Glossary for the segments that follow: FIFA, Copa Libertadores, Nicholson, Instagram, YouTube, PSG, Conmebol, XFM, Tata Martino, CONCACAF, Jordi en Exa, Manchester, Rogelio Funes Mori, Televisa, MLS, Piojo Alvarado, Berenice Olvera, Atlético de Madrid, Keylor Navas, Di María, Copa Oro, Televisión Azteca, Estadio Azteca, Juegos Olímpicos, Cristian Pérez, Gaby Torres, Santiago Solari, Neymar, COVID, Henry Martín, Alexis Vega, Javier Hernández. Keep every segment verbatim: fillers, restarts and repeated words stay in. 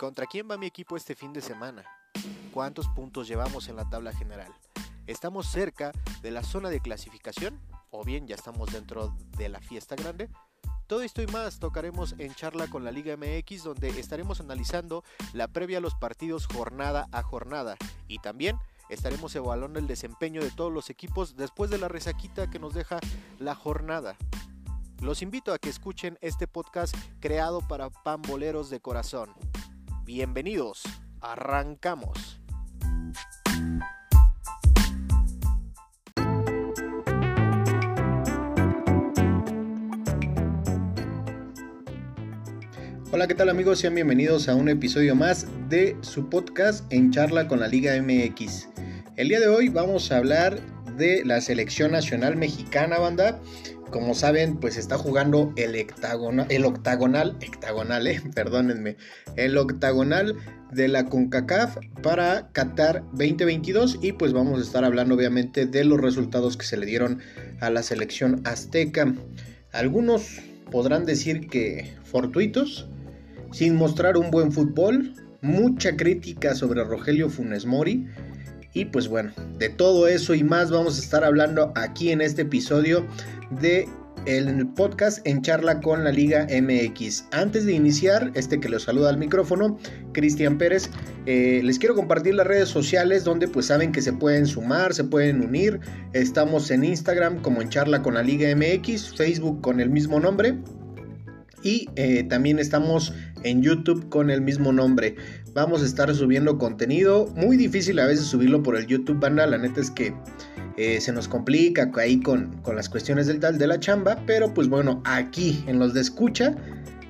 ¿Contra quién va mi equipo este fin de semana? ¿Cuántos puntos llevamos en la tabla general? ¿Estamos cerca de la zona de clasificación? ¿O bien ya estamos dentro de la fiesta grande? Todo esto y más tocaremos en Charla con la Liga M X, donde estaremos analizando la previa a los partidos jornada a jornada, y también estaremos evaluando el desempeño de todos los equipos después de la resaquita que nos deja la jornada. Los invito a que escuchen este podcast creado para pamboleros de corazón. Bienvenidos, arrancamos. Hola, ¿qué tal amigos? Sean bienvenidos a un episodio más de su podcast En Charla con la Liga M X. El día de hoy vamos a hablar de la selección nacional mexicana, banda. Como saben, pues está jugando el octagonal, el octagonal, octagonal, eh, perdónenme, el octagonal de la CONCACAF para Qatar veinte veintidós, y pues vamos a estar hablando obviamente de los resultados que se le dieron a la selección azteca. Algunos podrán decir que fortuitos, sin mostrar un buen fútbol, mucha crítica sobre Rogelio Funes Mori, y pues bueno, de todo eso y más vamos a estar hablando aquí en este episodio de el podcast En Charla con la Liga M X. Antes de iniciar, este que los saluda al micrófono, Cristian Pérez, eh, les quiero compartir las redes sociales donde pues saben que se pueden sumar, se pueden unir. Estamos en Instagram como En Charla con la Liga M X, Facebook con el mismo nombre, y eh, también estamos en YouTube con el mismo nombre. Vamos a estar subiendo contenido, muy difícil a veces subirlo por el YouTube, banda, la neta es que Eh, se nos complica ahí con, con las cuestiones del tal de la chamba, pero pues bueno, aquí en los de escucha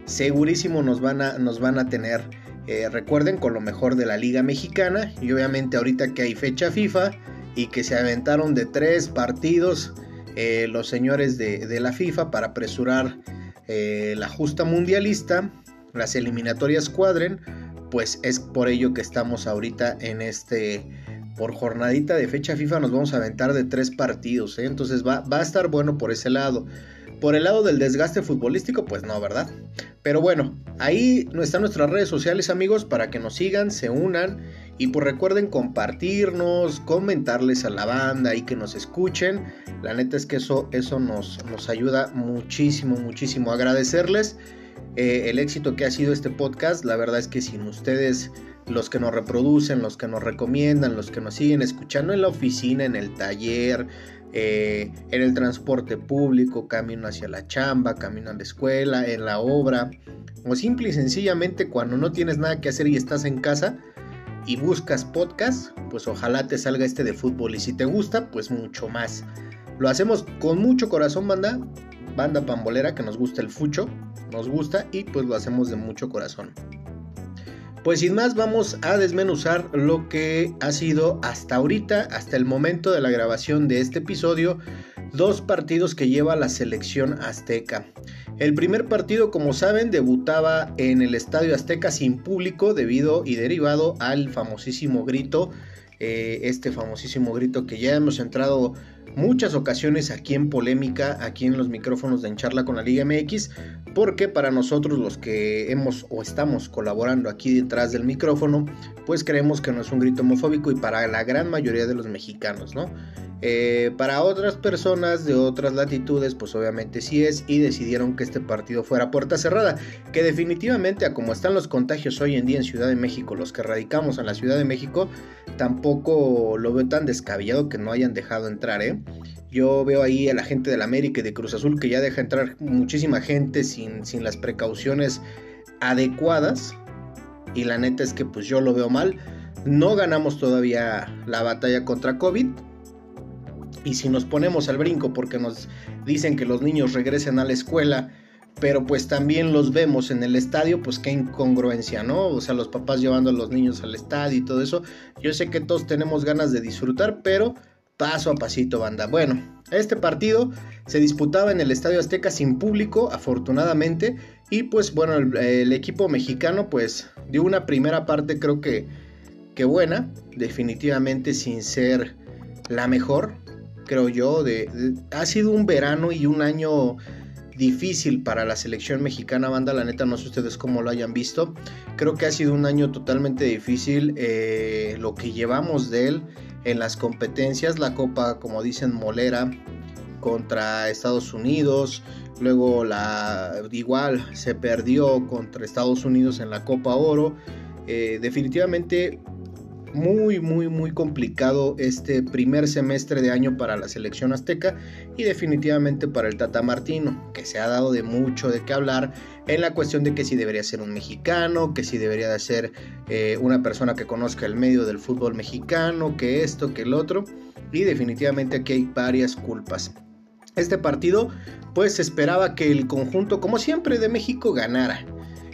segurísimo nos van a, nos van a tener, eh, recuerden, con lo mejor de la Liga Mexicana, y obviamente ahorita que hay fecha FIFA y que se aventaron de tres partidos eh, los señores de, de la FIFA para apresurar eh, la justa mundialista, las eliminatorias cuadren, pues es por ello que estamos ahorita en este... Por jornadita de fecha FIFA nos vamos a aventar de tres partidos, ¿eh? Entonces va, va a estar bueno por ese lado. Por el lado del desgaste futbolístico, pues no, ¿verdad? Pero bueno, ahí están nuestras redes sociales, amigos, para que nos sigan, se unan. Y pues recuerden compartirnos, comentarles a la banda y que nos escuchen. La neta es que eso, eso nos, nos ayuda muchísimo, muchísimo. Agradecerles eh, el éxito que ha sido este podcast. La verdad es que sin ustedes... Los que nos reproducen, los que nos recomiendan, los que nos siguen escuchando en la oficina, en el taller, eh, en el transporte público, camino hacia la chamba, camino a la escuela, en la obra, o simple y sencillamente cuando no tienes nada que hacer y estás en casa y buscas podcast, pues ojalá te salga este de fútbol, y si te gusta, pues mucho más. Lo hacemos con mucho corazón, banda, banda pambolera, que nos gusta el fucho, nos gusta y pues lo hacemos de mucho corazón. Pues sin más, vamos a desmenuzar lo que ha sido hasta ahorita, hasta el momento de la grabación de este episodio, dos partidos que lleva la selección azteca. El primer partido, como saben, debutaba en el Estadio Azteca sin público debido y derivado al famosísimo grito, eh, este famosísimo grito que ya hemos entrado muchas ocasiones aquí en polémica, aquí en los micrófonos de En Charla con la Liga M X, porque para nosotros los que hemos o estamos colaborando aquí detrás del micrófono, pues creemos que no es un grito homofóbico, y para la gran mayoría de los mexicanos, ¿no? Eh, para otras personas de otras latitudes, pues obviamente sí es, y decidieron que este partido fuera puerta cerrada, que definitivamente, a como están los contagios hoy en día en Ciudad de México, los que radicamos en la Ciudad de México, tampoco lo veo tan descabellado que no hayan dejado entrar, ¿eh? Yo veo ahí a la gente del América y de Cruz Azul que ya deja entrar muchísima gente sin, sin las precauciones adecuadas, y la neta es que pues yo lo veo mal. No ganamos todavía la batalla contra COVID, y si nos ponemos al brinco porque nos dicen que los niños regresen a la escuela, pero pues también los vemos en el estadio, pues qué incongruencia, ¿no? O sea, los papás llevando a los niños al estadio y todo eso. Yo sé que todos tenemos ganas de disfrutar, pero... paso a pasito, banda. Bueno, este partido se disputaba en el Estadio Azteca sin público, afortunadamente, y pues bueno, el, el equipo mexicano pues dio una primera parte creo que, que buena, definitivamente sin ser la mejor, creo yo, de, de, ha sido un verano y un año difícil para la selección mexicana, banda. La neta, no sé ustedes cómo lo hayan visto. Creo que ha sido un año totalmente difícil, eh, lo que llevamos de él en las competencias. La Copa, como dicen, molera contra Estados Unidos. Luego la igual se perdió contra Estados Unidos en la Copa Oro. Eh, definitivamente muy muy muy complicado este primer semestre de año para la selección azteca, y definitivamente para el Tata Martino, que se ha dado de mucho de qué hablar en la cuestión de que si debería ser un mexicano, que si debería de ser eh, una persona que conozca el medio del fútbol mexicano, que esto, que el otro, y definitivamente aquí hay varias culpas. Este partido, pues, esperaba que el conjunto, como siempre, de México ganara.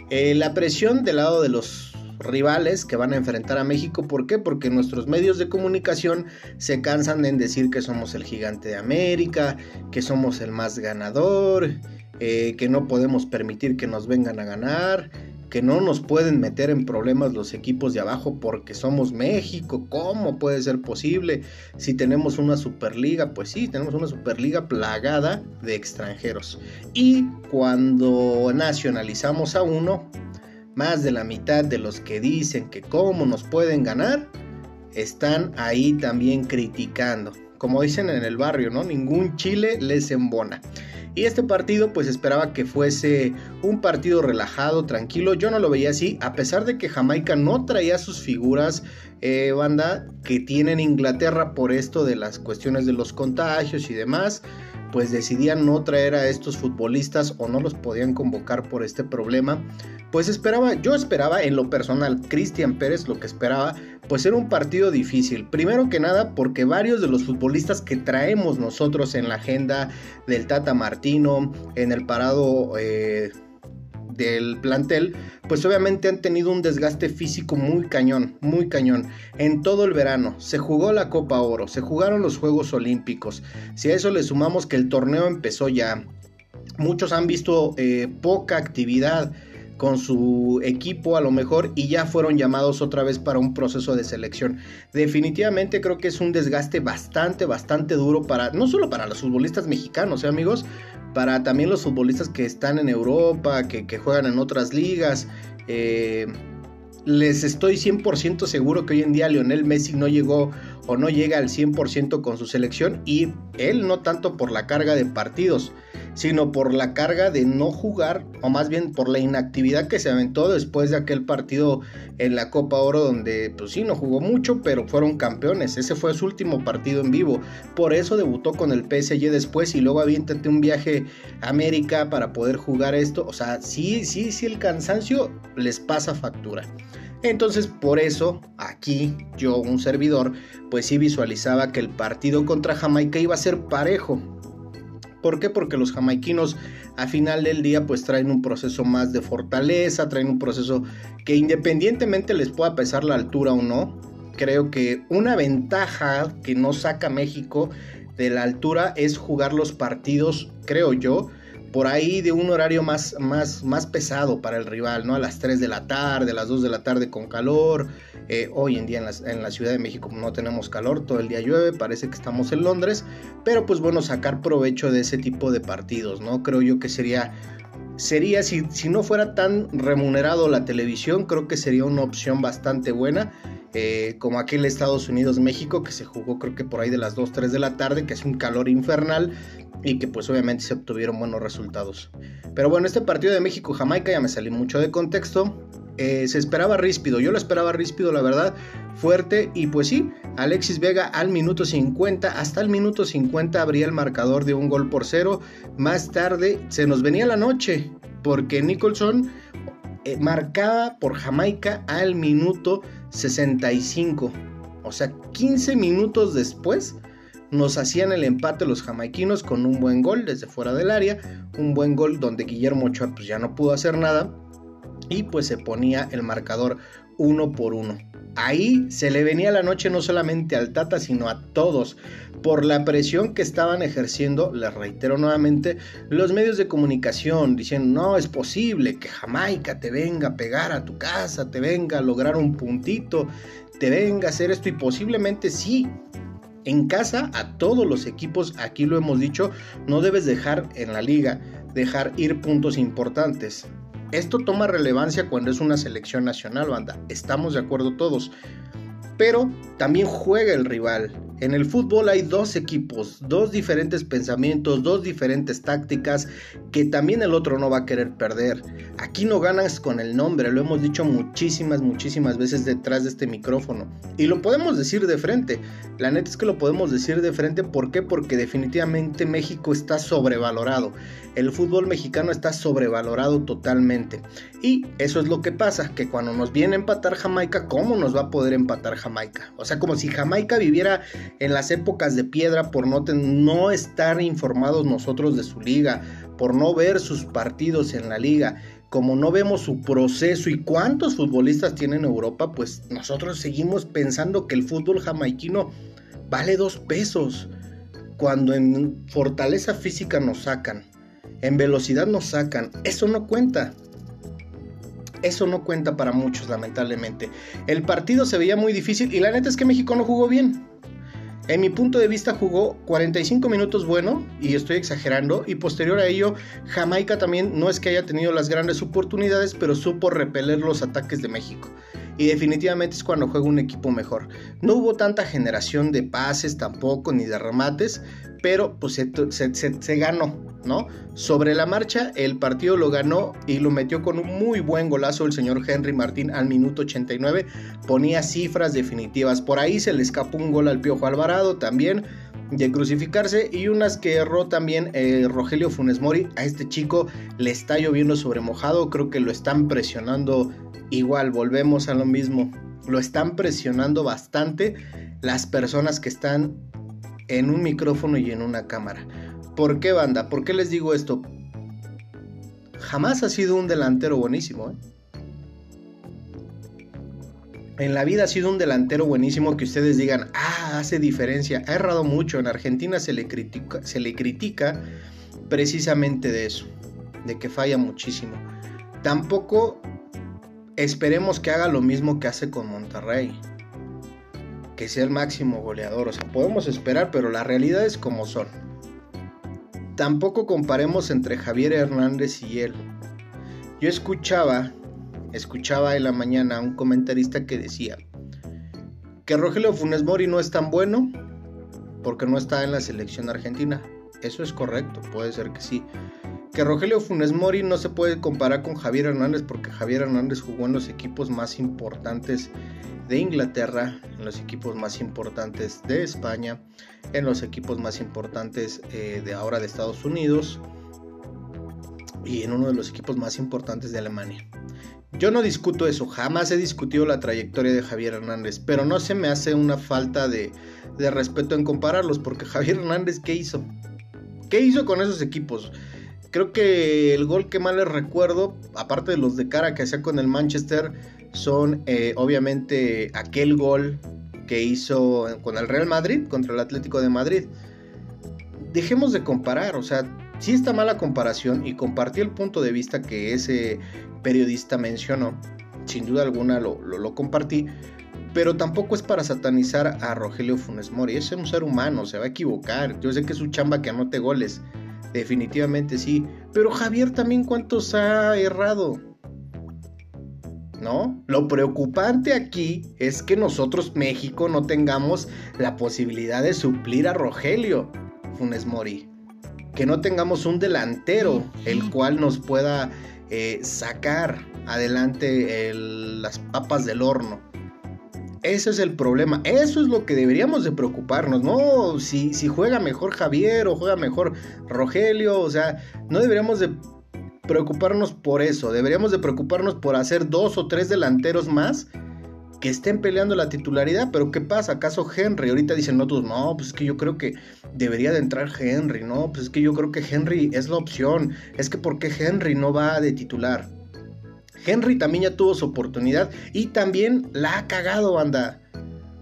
Eh, la presión del lado de los rivales que van a enfrentar a México. ¿Por qué? Porque nuestros medios de comunicación se cansan en decir que somos el gigante de América, que somos el más ganador, eh, que no podemos permitir que nos vengan a ganar, que no nos pueden meter en problemas los equipos de abajo porque somos México. ¿Cómo puede ser posible? Si tenemos una Superliga, pues sí, tenemos una Superliga plagada de extranjeros, y cuando nacionalizamos a uno, más de la mitad de los que dicen que cómo nos pueden ganar están ahí también criticando. Como dicen en el barrio, ¿no? Ningún chile les embona. Y este partido, pues, esperaba que fuese un partido relajado, tranquilo. Yo no lo veía así, a pesar de que Jamaica no traía sus figuras, eh, banda, que tienen Inglaterra por esto de las cuestiones de los contagios y demás. Pues decidían no traer a estos futbolistas o no los podían convocar por este problema. Pues esperaba, yo esperaba en lo personal, Cristian Pérez, lo que esperaba, pues era un partido difícil. Primero que nada, porque varios de los futbolistas que traemos nosotros en la agenda del Tata Martino, en el parado eh, del plantel, pues obviamente han tenido un desgaste físico muy cañón, muy cañón. En todo el verano se jugó la Copa Oro, se jugaron los Juegos Olímpicos. Si a eso le sumamos que el torneo empezó ya, muchos han visto eh, poca actividad con su equipo a lo mejor, y ya fueron llamados otra vez para un proceso de selección. Definitivamente creo que es un desgaste bastante, bastante duro para, no solo para los futbolistas mexicanos, ¿eh, amigos? Para también los futbolistas que están en Europa, que, que juegan en otras ligas. Eh, les estoy cien por ciento seguro que hoy en día Lionel Messi no llegó o no llega al cien por ciento con su selección, y él no tanto por la carga de partidos, sino por la carga de no jugar, o más bien por la inactividad que se aventó después de aquel partido en la Copa Oro, donde pues sí, no jugó mucho, pero fueron campeones. Ese fue su último partido en vivo, por eso debutó con el P S G después, y luego aviéntate un viaje a América para poder jugar esto. O sea, sí, sí, sí, el cansancio les pasa factura. Entonces, por eso, aquí yo, un servidor, pues sí visualizaba que el partido contra Jamaica iba a ser parejo. ¿Por qué? Porque los jamaiquinos a final del día pues traen un proceso más de fortaleza, traen un proceso que independientemente les pueda pesar la altura o no. Creo que una ventaja que no saca México de la altura es jugar los partidos, creo yo, por ahí de un horario más, más, más pesado para el rival, ¿no? A las tres de la tarde, a las dos de la tarde con calor. Eh, hoy en día en la, en la Ciudad de México no tenemos calor, todo el día llueve, parece que estamos en Londres. Pero pues bueno, sacar provecho de ese tipo de partidos, ¿no? Creo yo que sería, sería si, si no fuera tan remunerado la televisión, creo que sería una opción bastante buena. Eh, como aquel Estados Unidos-México que se jugó creo que por ahí de las dos, tres de la tarde, que es un calor infernal, y que pues obviamente se obtuvieron buenos resultados. Pero bueno, este partido de México-Jamaica, ya me salí mucho de contexto. Eh, se esperaba ríspido, yo lo esperaba ríspido, la verdad, fuerte, y pues sí, Alexis Vega al minuto cincuenta, hasta el minuto cincuenta abría el marcador de un gol por cero. Más tarde se nos venía la noche, porque Nicholson eh, marcaba por Jamaica al minuto sesenta y cinco, o sea, quince minutos después nos hacían el empate los jamaiquinos con un buen gol desde fuera del área, un buen gol donde Guillermo Ochoa pues ya no pudo hacer nada, y pues se ponía el marcador uno por uno. Ahí se le venía la noche no solamente al Tata, sino a todos, por la presión que estaban ejerciendo, les reitero nuevamente, los medios de comunicación, diciendo, no es posible que Jamaica te venga a pegar a tu casa, te venga a lograr un puntito, te venga a hacer esto, y posiblemente sí. En casa, a todos los equipos, aquí lo hemos dicho, no debes dejar en la liga dejar ir puntos importantes. Esto toma relevancia cuando es una selección nacional, banda, estamos de acuerdo todos, pero también juega el rival. En el fútbol hay dos equipos, dos diferentes pensamientos, dos diferentes tácticas que también el otro no va a querer perder. Aquí no ganas con el nombre, lo hemos dicho muchísimas, muchísimas veces detrás de este micrófono. Y lo podemos decir de frente, la neta es que lo podemos decir de frente. ¿Por qué? Porque definitivamente México está sobrevalorado. El fútbol mexicano está sobrevalorado totalmente. Y eso es lo que pasa, que cuando nos viene a empatar Jamaica, ¿cómo nos va a poder empatar Jamaica? O sea, como si Jamaica viviera en las épocas de piedra por no, ten, no estar informados nosotros de su liga, por no ver sus partidos en la liga, como no vemos su proceso y cuántos futbolistas tiene en Europa, pues nosotros seguimos pensando que el fútbol jamaiquino vale dos pesos, cuando en fortaleza física nos sacan, en velocidad nos sacan, eso no cuenta. Eso no cuenta para muchos, lamentablemente. El partido se veía muy difícil y la neta es que México no jugó bien. En mi punto de vista jugó cuarenta y cinco minutos bueno, y estoy exagerando, y posterior a ello Jamaica también no es que haya tenido las grandes oportunidades, pero supo repeler los ataques de México. Y definitivamente es cuando juega un equipo mejor. No hubo tanta generación de pases tampoco, ni de remates, pero pues se, se, se, se ganó, ¿no? Sobre la marcha el partido lo ganó y lo metió con un muy buen golazo el señor Henry Martín al minuto ochenta y nueve. Ponía cifras definitivas. Por ahí se le escapó un gol al Piojo Alvarado también de crucificarse, y unas que erró también eh, Rogelio Funes Mori. A este chico le está lloviendo sobre mojado, creo que lo están presionando igual, volvemos a lo mismo, lo están presionando bastante las personas que están en un micrófono y en una cámara. ¿Por qué, banda? ¿Por qué les digo esto? Jamás ha sido un delantero buenísimo, ¿eh? En la vida ha sido un delantero buenísimo que ustedes digan, ah, hace diferencia, ha errado mucho. En Argentina se le critica, se le critica precisamente de eso, de que falla muchísimo. Tampoco esperemos que haga lo mismo que hace con Monterrey, que sea el máximo goleador. O sea, podemos esperar, pero la realidad es como son. Tampoco comparemos entre Javier Hernández y él. Yo escuchaba... Escuchaba en la mañana a un comentarista que decía que Rogelio Funes Mori no es tan bueno porque no está en la selección argentina. Eso es correcto, puede ser que sí. Que Rogelio Funes Mori no se puede comparar con Javier Hernández porque Javier Hernández jugó en los equipos más importantes de Inglaterra, en los equipos más importantes de España, en los equipos más importantes eh, de ahora de Estados Unidos y en uno de los equipos más importantes de Alemania. Yo no discuto eso, jamás he discutido la trayectoria de Javier Hernández, pero no se me hace una falta de, de respeto en compararlos, porque Javier Hernández, ¿qué hizo? ¿Qué hizo con esos equipos? Creo que el gol que más les recuerdo, aparte de los de cara que hacía con el Manchester, son eh, obviamente aquel gol que hizo con el Real Madrid, contra el Atlético de Madrid. Dejemos de comparar, o sea, sí está mala comparación, y compartí el punto de vista que ese periodista mencionó, sin duda alguna lo, lo, lo compartí, pero tampoco es para satanizar a Rogelio Funes Mori. Es un ser humano, se va a equivocar, yo sé que es su chamba que anote goles, definitivamente sí, pero Javier también cuántos ha errado, ¿no? Lo preocupante aquí es que nosotros, México, no tengamos la posibilidad de suplir a Rogelio Funes Mori, que no tengamos un delantero el cual nos pueda Eh, sacar adelante el, las papas del horno. Ese es el problema, eso es lo que deberíamos de preocuparnos, no si, si juega mejor Javier o juega mejor Rogelio. O sea, no deberíamos de preocuparnos por eso, deberíamos de preocuparnos por hacer dos o tres delanteros más que estén peleando la titularidad. Pero ¿qué pasa? ¿Acaso Henry? Ahorita dicen otros, no, pues que yo creo que debería de entrar Henry, no, pues es que yo creo que Henry es la opción, es que ¿por qué Henry no va de titular? Henry también ya tuvo su oportunidad y también la ha cagado, banda,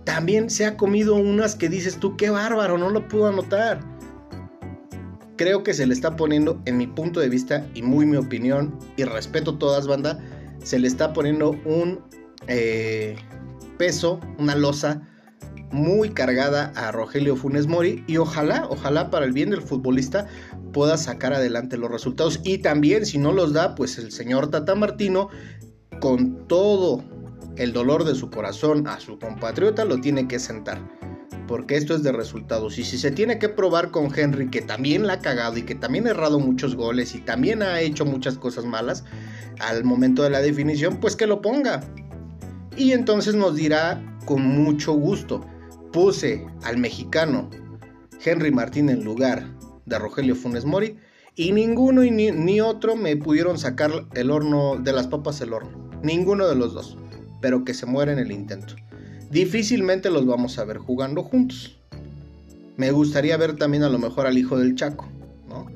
también se ha comido unas que dices tú, qué bárbaro, no lo pudo anotar. Creo que se le está poniendo, en mi punto de vista y muy mi opinión, y respeto todas, banda, se le está poniendo un eh, peso, una losa muy cargada a Rogelio Funes Mori, y ojalá, ojalá para el bien del futbolista pueda sacar adelante los resultados. Y también, si no los da, pues el señor Tata Martino, con todo el dolor de su corazón, a su compatriota lo tiene que sentar, porque esto es de resultados. Y si se tiene que probar con Henry, que también la ha cagado y que también ha errado muchos goles y también ha hecho muchas cosas malas al momento de la definición, pues que lo ponga. Y entonces nos dirá con mucho gusto: puse al mexicano Henry Martín en lugar de Rogelio Funes Mori y ninguno y ni, ni otro me pudieron sacar el horno de las papas el horno. Ninguno de los dos, pero que se muera en el intento. Difícilmente los vamos a ver jugando juntos. Me gustaría ver también a lo mejor al hijo del Chaco, ¿no?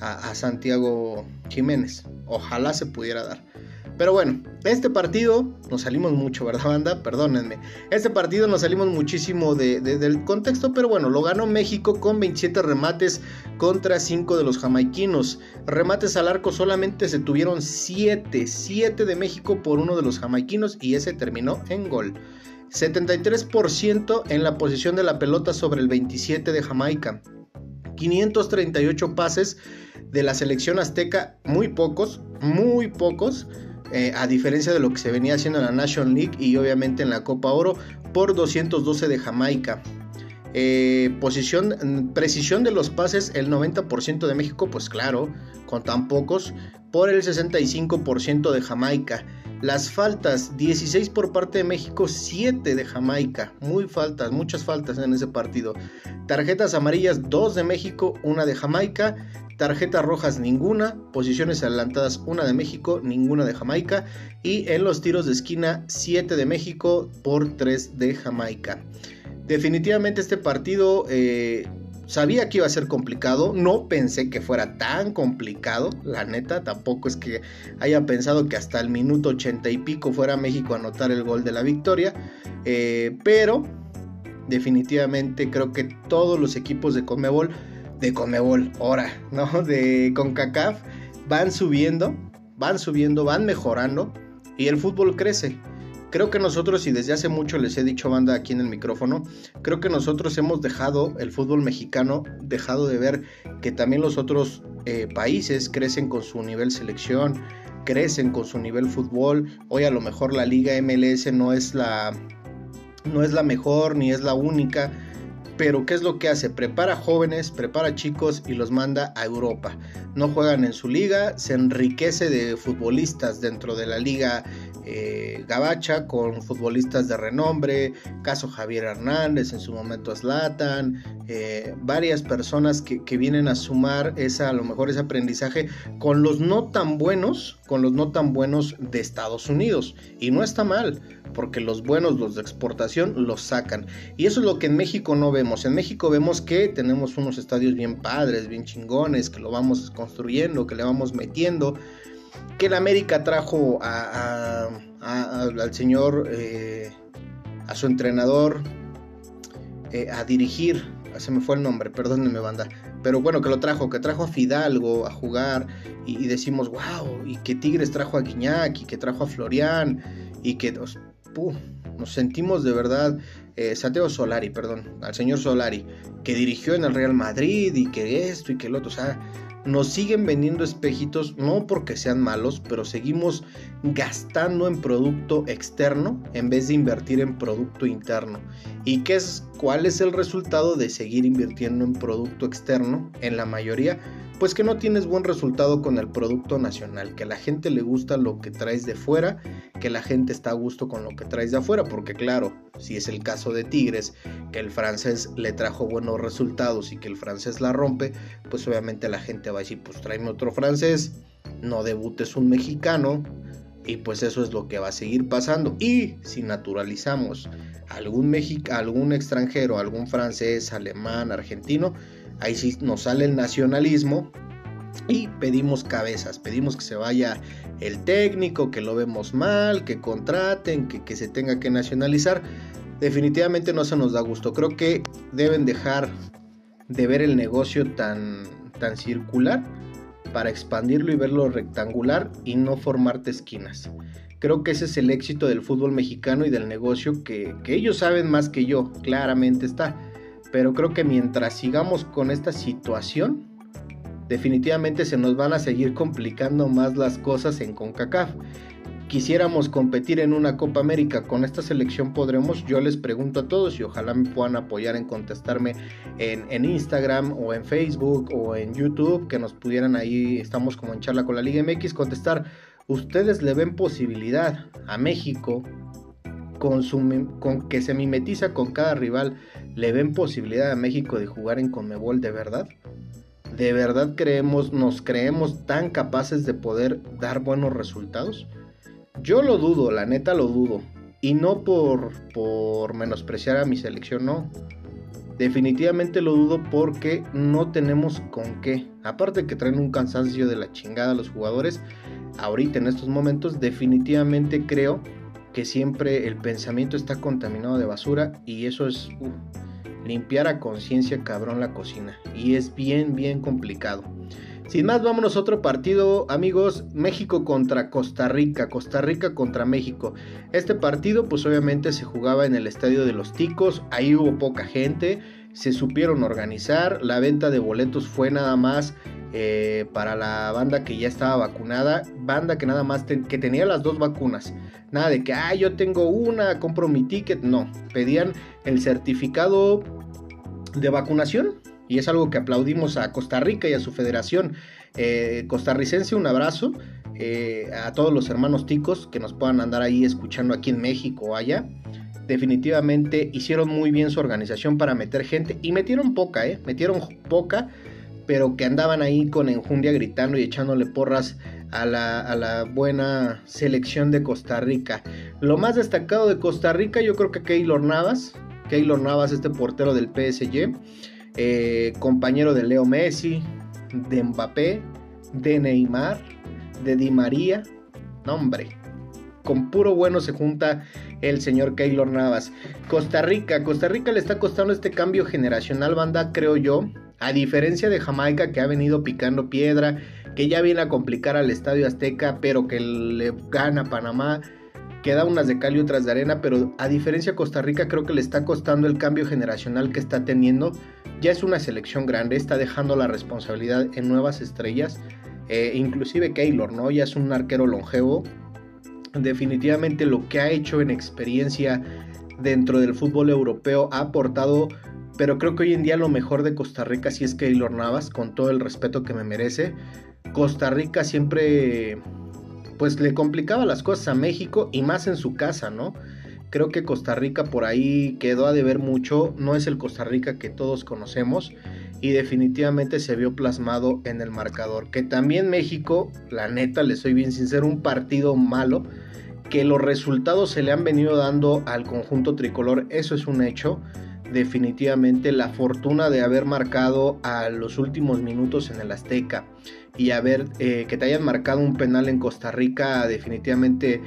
A, a Santiago Jiménez. Ojalá se pudiera dar. Pero bueno, este partido nos salimos mucho, ¿verdad, banda? Perdónenme. Este partido nos salimos muchísimo de, de, del contexto, pero bueno, lo ganó México con veintisiete remates contra cinco de los jamaiquinos. Remates al arco solamente se tuvieron siete, siete de México por uno de los jamaiquinos y ese terminó en gol. setenta y tres por ciento en la posesión de la pelota sobre el veintisiete de Jamaica. quinientos treinta y ocho pases de la selección azteca, muy pocos, muy pocos. Eh, a diferencia de lo que se venía haciendo en la National League y obviamente en la Copa Oro, por doscientos doce de Jamaica. Eh, posición, precisión de los pases, el noventa por ciento de México, pues claro, con tan pocos, por el sesenta y cinco por ciento de Jamaica. Las faltas, dieciséis por parte de México, siete de Jamaica. Muy faltas, muchas faltas en ese partido. Tarjetas amarillas, dos de México, una de Jamaica. Tarjetas rojas, ninguna. Posiciones adelantadas, una de México, ninguna de Jamaica. Y en los tiros de esquina, siete de México por tres de Jamaica. Definitivamente este partido, eh, sabía que iba a ser complicado, no pensé que fuera tan complicado, la neta, tampoco es que haya pensado que hasta el minuto ochenta y pico fuera México a anotar el gol de la victoria, eh, pero definitivamente creo que todos los equipos de Conmebol, de Conmebol, ahora, ¿no? De CONCACAF, van subiendo, van subiendo, van mejorando y el fútbol crece. Creo que nosotros, y desde hace mucho les he dicho, banda, aquí en el micrófono, creo que nosotros hemos dejado el fútbol mexicano, dejado de ver que también los otros eh, países crecen con su nivel selección, crecen con su nivel fútbol. Hoy a lo mejor la Liga M L S no es la, no es la mejor ni es la única, pero ¿qué es lo que hace? Prepara jóvenes, prepara chicos y los manda a Europa. No juegan en su liga, se enriquece de futbolistas dentro de la liga eh, gabacha con futbolistas de renombre, caso Javier Hernández, en su momento Zlatan, eh, varias personas que, que vienen a sumar esa, a lo mejor ese aprendizaje con los no tan buenos, con los no tan buenos de Estados Unidos. Y no está mal, porque los buenos, los de exportación, los sacan. Y eso es lo que en México no vemos. En México vemos que tenemos unos estadios bien padres, bien chingones, que lo vamos construyendo, que le vamos metiendo. Que en América trajo a, a, a, al señor, eh, a su entrenador, eh, a dirigir. Se me fue el nombre, perdónenme, banda. Pero bueno, que lo trajo, que trajo a Fidalgo a jugar. Y, y decimos, wow, y que Tigres trajo a Guiñac, y que trajo a Florian, y que... Pues, Puh, nos sentimos de verdad, eh, Santiago Solari, perdón, al señor Solari, que dirigió en el Real Madrid y que esto y que lo otro, o sea, nos siguen vendiendo espejitos, no porque sean malos, pero seguimos gastando en producto externo en vez de invertir en producto interno. ¿Y qué es, cuál es el resultado de seguir invirtiendo en producto externo en la mayoría? Pues que no tienes buen resultado con el producto nacional, que a la gente le gusta lo que traes de fuera, que la gente está a gusto con lo que traes de afuera, porque claro, si es el caso de Tigres, que el francés le trajo buenos resultados y que el francés la rompe, pues obviamente la gente va a decir, pues tráeme otro francés, no debutes un mexicano, y pues eso es lo que va a seguir pasando. Y si naturalizamos algún mexicano, algún extranjero, algún francés, alemán, argentino, ahí sí nos sale el nacionalismo y pedimos cabezas, pedimos que se vaya el técnico, que lo vemos mal, que contraten, que, que se tenga que nacionalizar. Definitivamente no se nos da gusto. Creo que deben dejar de ver el negocio tan, tan circular para expandirlo y verlo rectangular y no formarte esquinas. Creo que ese es el éxito del fútbol mexicano y del negocio que, que ellos saben más que yo, claramente está. Pero creo que mientras sigamos con esta situación, definitivamente se nos van a seguir complicando más las cosas en CONCACAF. Quisiéramos competir en una Copa América, ¿con esta selección podremos? Yo les pregunto a todos y ojalá me puedan apoyar en contestarme en, en Instagram o en Facebook o en YouTube, que nos pudieran ahí, estamos como en charla con la Liga M X, contestar, ¿ustedes le ven posibilidad a México con, su, con que se mimetiza con cada rival? ¿Le ven posibilidad a México de jugar en Conmebol de verdad? ¿De verdad creemos, nos creemos tan capaces de poder dar buenos resultados? Yo lo dudo, la neta lo dudo. Y no por, por menospreciar a mi selección, no. Definitivamente lo dudo porque no tenemos con qué. Aparte que traen un cansancio de la chingada a los jugadores, ahorita en estos momentos definitivamente creo que siempre el pensamiento está contaminado de basura. Y eso es uh, limpiar a conciencia cabrón la cocina. Y es bien, bien complicado. Sin más, vámonos a otro partido, amigos. México contra Costa Rica, Costa Rica contra México. Este partido, pues obviamente se jugaba en el Estadio de los Ticos, ahí hubo poca gente, se supieron organizar, la venta de boletos fue nada más eh, para la banda que ya estaba vacunada, banda que nada más, te- que tenía las dos vacunas, nada de que, ah, yo tengo una, compro mi ticket, no, pedían el certificado de vacunación. Y es algo que aplaudimos a Costa Rica y a su federación eh, costarricense. Un abrazo eh, a todos los hermanos ticos que nos puedan andar ahí escuchando aquí en México o allá. Definitivamente hicieron muy bien su organización para meter gente. Y metieron poca, eh, metieron poca, pero que andaban ahí con enjundia gritando y echándole porras a la, a la buena selección de Costa Rica. Lo más destacado de Costa Rica yo creo que Keylor Navas. Keylor Navas, este portero del P S G. Eh, compañero de Leo Messi, de Mbappé, de Neymar, de Di María. No, hombre, con puro bueno se junta el señor Keylor Navas. Costa Rica, Costa Rica le está costando este cambio generacional, banda, creo yo. A diferencia de Jamaica, que ha venido picando piedra, que ya viene a complicar al Estadio Azteca, pero que le gana Panamá, que da unas de cal y otras de arena. Pero a diferencia de Costa Rica, creo que le está costando el cambio generacional que está teniendo. Ya es una selección grande, está dejando la responsabilidad en nuevas estrellas, eh, inclusive Keylor, ¿no? Ya es un arquero longevo. Definitivamente lo que ha hecho en experiencia dentro del fútbol europeo ha aportado, pero creo que hoy en día lo mejor de Costa Rica sí es Keylor Navas, con todo el respeto que me merece. Costa Rica siempre, pues, le complicaba las cosas a México y más en su casa, ¿no? Creo que Costa Rica por ahí quedó a deber mucho, no es el Costa Rica que todos conocemos y definitivamente se vio plasmado en el marcador. Que también México, la neta, les soy bien sincero, un partido malo, que los resultados se le han venido dando al conjunto tricolor, eso es un hecho. Definitivamente la fortuna de haber marcado a los últimos minutos en el Azteca y haber eh, que te hayan marcado un penal en Costa Rica, definitivamente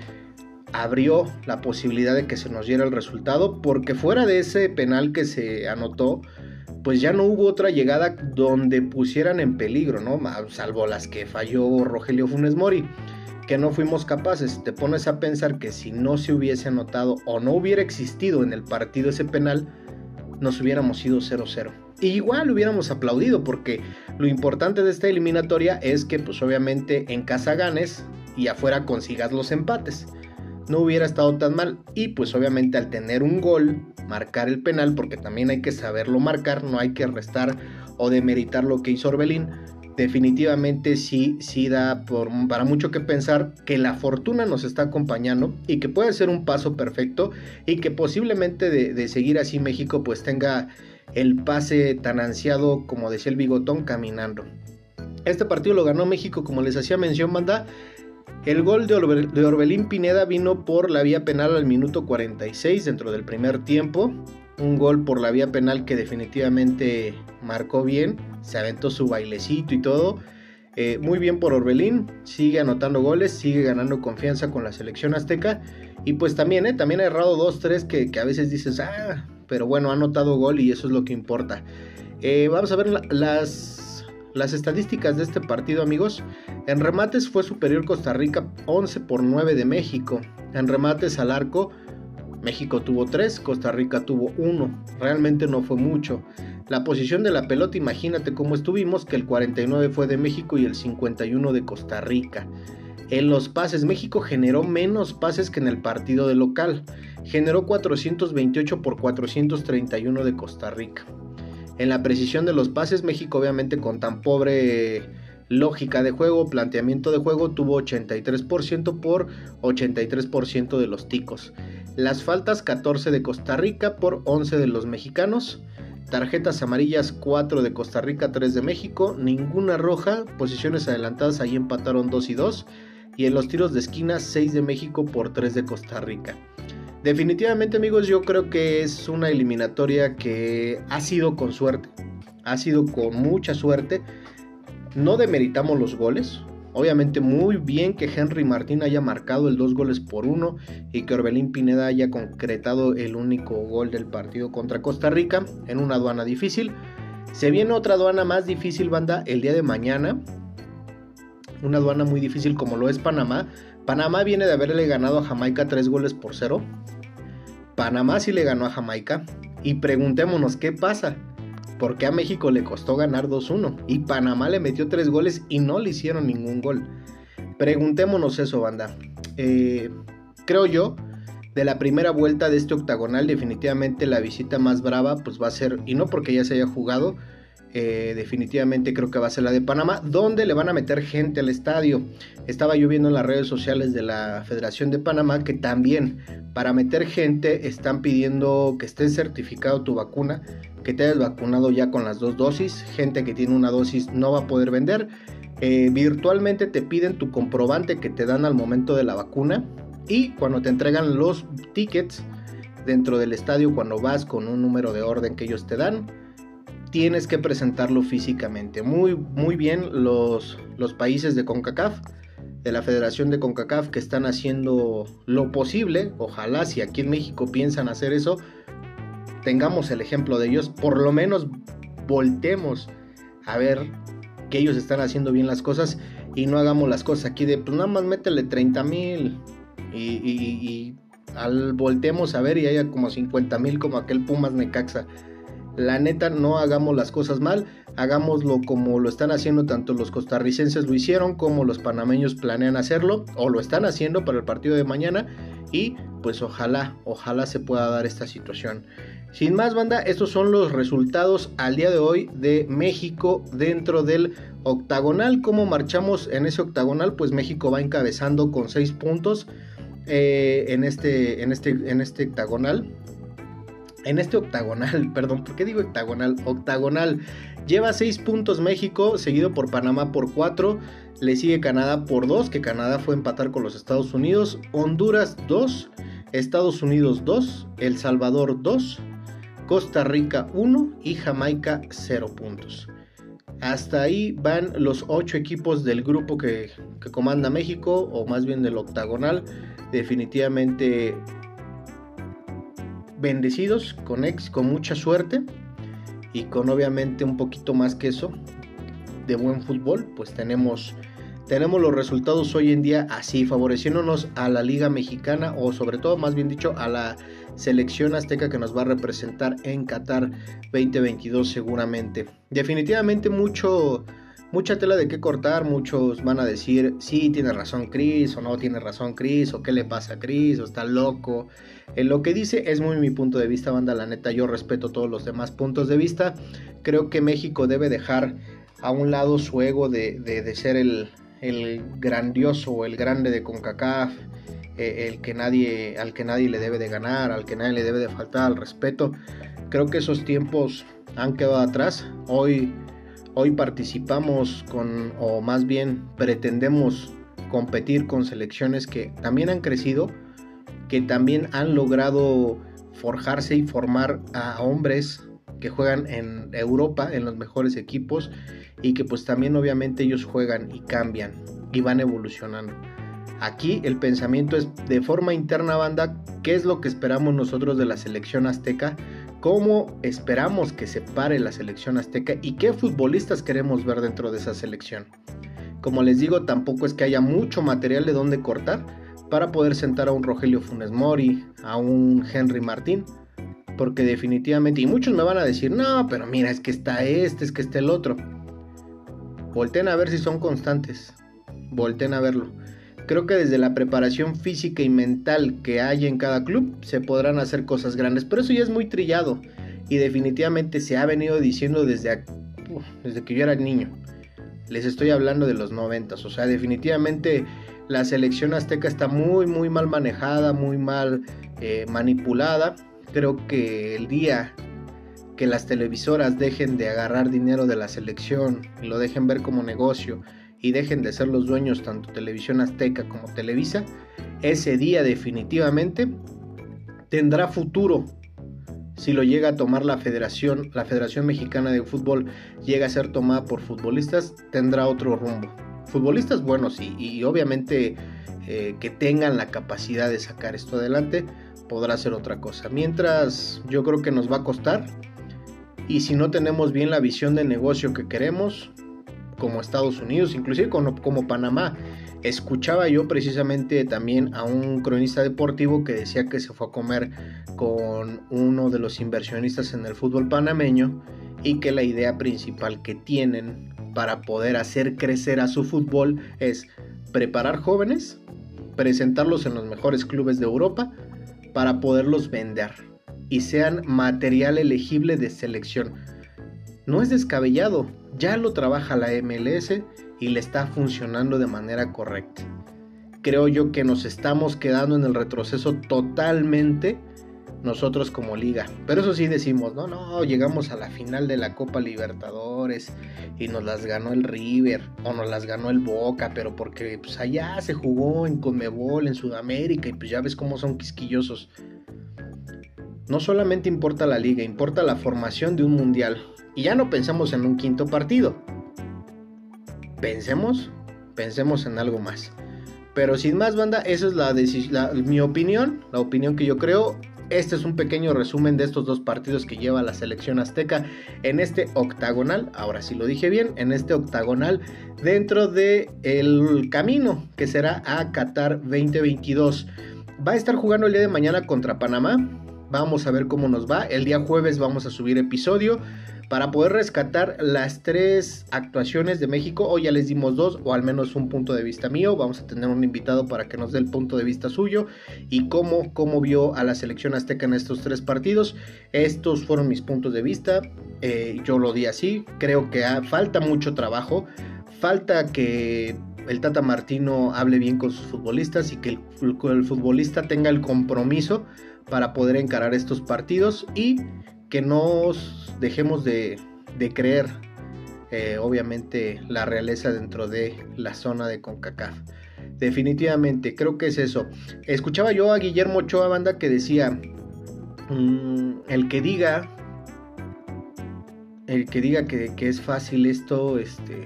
abrió la posibilidad de que se nos diera el resultado, porque fuera de ese penal que se anotó, pues ya no hubo otra llegada donde pusieran en peligro, ¿no? Salvo las que falló Rogelio Funes Mori, que no fuimos capaces. Te pones a pensar que si no se hubiese anotado o no hubiera existido en el partido ese penal, nos hubiéramos ido cero cero. Y igual hubiéramos aplaudido, porque lo importante de esta eliminatoria es que, pues obviamente, en casa ganes y afuera consigas los empates. No hubiera estado tan mal. Y pues obviamente al tener un gol, marcar el penal, porque también hay que saberlo marcar, no hay que restar o demeritar lo que hizo Orbelín. Definitivamente sí, sí da por, para mucho que pensar, que la fortuna nos está acompañando y que puede ser un paso perfecto, y que posiblemente de, de seguir así México pues tenga el pase tan ansiado, como decía el Bigotón, caminando. Este partido lo ganó México, como les hacía mención, banda. El gol de, Orbe- de Orbelín Pineda vino por la vía penal al minuto cuarenta y seis dentro del primer tiempo. Un gol por la vía penal que definitivamente marcó bien. Se aventó su bailecito y todo. Eh, muy bien por Orbelín. Sigue anotando goles, sigue ganando confianza con la selección azteca. Y pues también, eh, también ha errado dos, tres que, que a veces dices, ah, pero bueno, ha anotado gol y eso es lo que importa. Eh, vamos a ver la, las... Las estadísticas de este partido, amigos. En remates fue superior Costa Rica, once por nueve de México. En remates al arco, México tuvo tres, Costa Rica tuvo uno, realmente no fue mucho. La posición de la pelota, imagínate cómo estuvimos, que el cuarenta y nueve fue de México y el cincuenta y uno de Costa Rica. En los pases, México generó menos pases que en el partido de local, generó cuatrocientos veintiocho por cuatrocientos treinta y uno de Costa Rica. En la precisión de los pases, México obviamente con tan pobre lógica de juego, planteamiento de juego, tuvo ochenta y tres por ciento por ochenta y tres por ciento de los ticos. Las faltas, catorce de Costa Rica por once de los mexicanos. Tarjetas amarillas, cuatro de Costa Rica, tres de México, ninguna roja. Posiciones adelantadas, ahí empataron dos y dos. Y en los tiros de esquina, seis de México por tres de Costa Rica. Definitivamente, amigos, yo creo que es una eliminatoria que ha sido con suerte, ha sido con mucha suerte. No demeritamos los goles. Obviamente muy bien que Henry Martín haya marcado el dos goles por uno y que Orbelín Pineda haya concretado el único gol del partido contra Costa Rica en una aduana difícil. Se viene otra aduana más difícil, banda, el día de mañana. Una aduana muy difícil como lo es Panamá. Panamá viene de haberle ganado a Jamaica tres goles por cero. Panamá sí le ganó a Jamaica. Y preguntémonos qué pasa, porque a México le costó ganar dos uno y Panamá le metió tres goles y no le hicieron ningún gol. Preguntémonos eso, banda. Eh, creo yo, de la primera vuelta de este octagonal, definitivamente la visita más brava pues va a ser, y no porque ya se haya jugado, eh, definitivamente creo que va a ser la de Panamá, donde le van a meter gente al estadio. Estaba yo viendo en las redes sociales de la Federación de Panamá que también para meter gente están pidiendo que esté certificado tu vacuna, que te hayas vacunado ya con las dos dosis. Gente que tiene una dosis no va a poder vender. Eh, virtualmente te piden tu comprobante que te dan al momento de la vacuna, y cuando te entregan los tickets dentro del estadio, cuando vas con un número de orden que ellos te dan, tienes que presentarlo físicamente. Muy, muy bien los, los países de CONCACAF, de la Federación de CONCACAF, que están haciendo lo posible. Ojalá, si aquí en México piensan hacer eso, tengamos el ejemplo de ellos, por lo menos voltemos a ver que ellos están haciendo bien las cosas y no hagamos las cosas aquí de pues nada más métele treinta mil y, y, y al voltemos a ver y haya como cincuenta mil como aquel Pumas Necaxa. La neta, no hagamos las cosas mal, hagámoslo como lo están haciendo, tanto los costarricenses lo hicieron como los panameños planean hacerlo o lo están haciendo para el partido de mañana. Y pues ojalá, ojalá se pueda dar esta situación. Sin más, banda, estos son los resultados al día de hoy de México dentro del octagonal. ¿Cómo marchamos en ese octagonal? Pues México va encabezando con seis puntos eh, en, este, en, este, en este octagonal. En este octagonal, perdón, ¿por qué digo octagonal? Octagonal. Lleva seis puntos México, seguido por Panamá por cuatro. Le sigue Canadá por dos, que Canadá fue a empatar con los Estados Unidos. Honduras dos, Estados Unidos dos, El Salvador dos, Costa Rica uno y Jamaica cero puntos. Hasta ahí van los ocho equipos del grupo que, que comanda México, o más bien del octagonal. Definitivamente bendecidos con ex, con mucha suerte y con obviamente un poquito más que eso de buen fútbol. Pues tenemos, tenemos los resultados hoy en día así, favoreciéndonos a la Liga Mexicana, o sobre todo, más bien dicho, a la selección azteca que nos va a representar en Qatar veinte veintidós seguramente. Definitivamente mucho, mucha tela de qué cortar. Muchos van a decir, sí, tiene razón Cris, o no tiene razón Cris, o qué le pasa a Cris, o está loco. En lo que dice es muy mi punto de vista, banda. La neta, yo respeto todos los demás puntos de vista. Creo que México debe dejar a un lado su ego de, de, de ser el, el grandioso, el grande de CONCACAF, eh, el que nadie, al que nadie le debe de ganar, al que nadie le debe de faltar al respeto. Creo que esos tiempos han quedado atrás. Hoy... Hoy participamos con, o más bien pretendemos competir con selecciones que también han crecido, que también han logrado forjarse y formar a hombres que juegan en Europa, en los mejores equipos, y que pues también obviamente ellos juegan y cambian y van evolucionando. Aquí el pensamiento es de forma interna, banda, qué es lo que esperamos nosotros de la selección azteca, cómo esperamos que se pare la selección azteca y qué futbolistas queremos ver dentro de esa selección. Como les digo, tampoco es que haya mucho material de donde cortar, para poder sentar a un Rogelio Funes Mori, a un Henry Martín, porque definitivamente, y muchos me van a decir, no, pero mira, es que está este, es que está el otro. Volten a ver si son constantes, volten a verlo. Creo que desde la preparación física y mental que hay en cada club se podrán hacer cosas grandes, pero eso ya es muy trillado y definitivamente se ha venido diciendo desde, a, uf, desde que yo era niño. Les estoy hablando de los noventas, o sea, definitivamente la selección azteca está muy muy mal manejada, muy mal eh, manipulada. Creo que el día que las televisoras dejen de agarrar dinero de la selección y lo dejen ver como negocio y dejen de ser los dueños tanto Televisión Azteca como Televisa, ese día definitivamente tendrá futuro. Si lo llega a tomar la federación, la Federación Mexicana de Fútbol llega a ser tomada por futbolistas, tendrá otro rumbo. Futbolistas buenos y, y obviamente eh, que tengan la capacidad de sacar esto adelante, podrá ser otra cosa. Mientras, yo creo que nos va a costar, y si no tenemos bien la visión de negocio que queremos, como Estados Unidos, inclusive como, como Panamá. Escuchaba yo precisamente también a un cronista deportivo que decía que se fue a comer con uno de los inversionistas en el fútbol panameño y que la idea principal que tienen para poder hacer crecer a su fútbol es preparar jóvenes, presentarlos en los mejores clubes de Europa para poderlos vender y sean material elegible de selección. No es descabellado, ya lo trabaja la M L S y le está funcionando de manera correcta. Creo yo que nos estamos quedando en el retroceso totalmente nosotros como liga, pero eso sí decimos, no, no, llegamos a la final de la Copa Libertadores y nos las ganó el River o nos las ganó el Boca, pero porque pues allá se jugó en Conmebol, en Sudamérica, y pues ya ves cómo son quisquillosos. No solamente importa la liga, importa la formación de un mundial, y ya no pensamos en un quinto partido. Pensemos, pensemos en algo más. Pero sin más, banda, esa es la, la, mi opinión, la opinión que yo creo. Este es un pequeño resumen de estos dos partidos que lleva la selección azteca en este octagonal, ahora sí lo dije bien, en este octagonal dentro del camino que será a Qatar veinte veintidós. Va a estar jugando el día de mañana contra Panamá, vamos a ver cómo nos va. El día jueves vamos a subir episodio para poder rescatar las tres actuaciones de México. Hoy ya les dimos dos, o al menos un punto de vista mío. Vamos a tener un invitado para que nos dé el punto de vista suyo y cómo, cómo vio a la selección azteca en estos tres partidos. Estos fueron mis puntos de vista, eh, yo lo di así. Creo que ah, falta mucho trabajo, falta que el Tata Martino hable bien con sus futbolistas y que el, el futbolista tenga el compromiso para poder encarar estos partidos y que nos dejemos de, de creer, eh, obviamente, la realeza dentro de la zona de CONCACAF. Definitivamente, creo que es eso. Escuchaba yo a Guillermo Ochoa, banda, que decía, mmm, el que diga, el que diga que, que es fácil esto, este...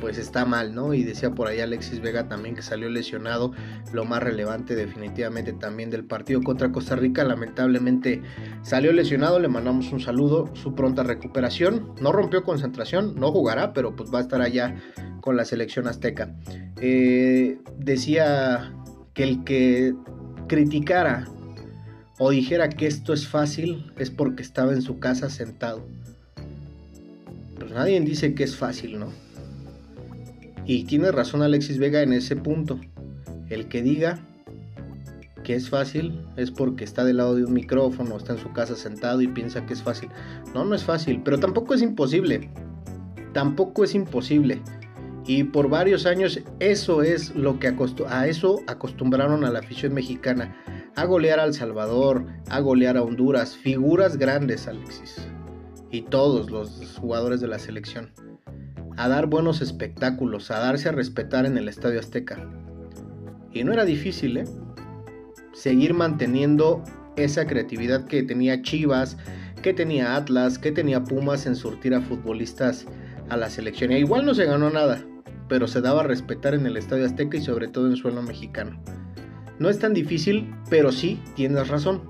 pues está mal, ¿no? Y decía por ahí Alexis Vega también, que salió lesionado, lo más relevante definitivamente también del partido contra Costa Rica, lamentablemente salió lesionado, le mandamos un saludo, su pronta recuperación, no rompió concentración, no jugará, pero pues va a estar allá con la selección azteca. Eh, decía que el que criticara o dijera que esto es fácil es porque estaba en su casa sentado. Pues nadie dice que es fácil, ¿no? Y tiene razón Alexis Vega en ese punto. El que diga que es fácil es porque está del lado de un micrófono, está en su casa sentado y piensa que es fácil. No, no es fácil, pero tampoco es imposible. Tampoco es imposible. Y por varios años eso es lo que acostu- a eso acostumbraron a la afición mexicana. A golear a El Salvador, a golear a Honduras. Figuras grandes, Alexis. Y todos los jugadores de la selección. A dar buenos espectáculos, a darse a respetar en el Estadio Azteca. Y no era difícil, ¿eh? Seguir manteniendo esa creatividad que tenía Chivas, que tenía Atlas, que tenía Pumas en surtir a futbolistas a la selección. E igual no se ganó nada, pero se daba a respetar en el Estadio Azteca y sobre todo en suelo mexicano. No es tan difícil, pero sí, tienes razón.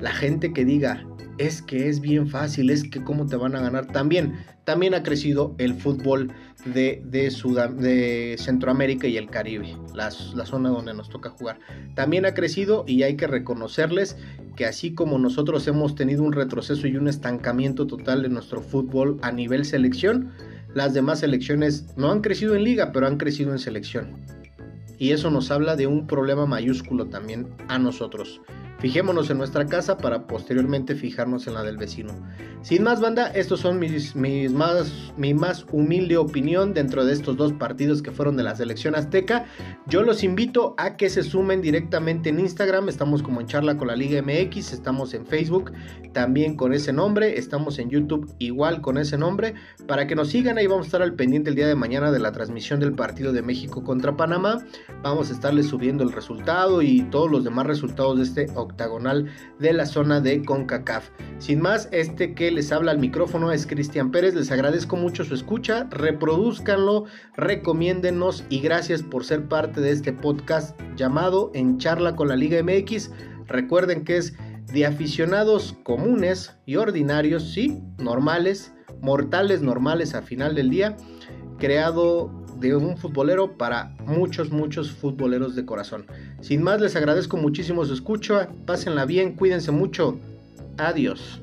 La gente que diga, es que es bien fácil, es que cómo te van a ganar. También, también ha crecido el fútbol de, de, Sudam- de Centroamérica y el Caribe, las, la zona donde nos toca jugar. También ha crecido y hay que reconocerles que así como nosotros hemos tenido un retroceso y un estancamiento total de nuestro fútbol a nivel selección, las demás selecciones no han crecido en liga, pero han crecido en selección. Y eso nos habla de un problema mayúsculo también a nosotros. Fijémonos en nuestra casa para posteriormente fijarnos en la del vecino. Sin más, banda, estos son mis, mis más, mi más humilde opinión dentro de estos dos partidos que fueron de la selección azteca. Yo los invito a que se sumen directamente en Instagram. Estamos como en Charla con la Liga M X. Estamos en Facebook también con ese nombre. Estamos en YouTube igual con ese nombre. Para que nos sigan, ahí vamos a estar al pendiente el día de mañana de la transmisión del partido de México contra Panamá. Vamos a estarles subiendo el resultado y todos los demás resultados de este octagonal de la zona de CONCACAF. Sin más, este que les habla al micrófono es Cristian Pérez. Les agradezco mucho su escucha, reprodúzcanlo, recomiéndennos y gracias por ser parte de este podcast llamado En Charla con la Liga M X. Recuerden que es de aficionados comunes y ordinarios, sí, normales, mortales normales al final del día, creado de un futbolero para muchos, muchos futboleros de corazón. Sin más, les agradezco muchísimo su escucha, pásenla bien, cuídense mucho, adiós.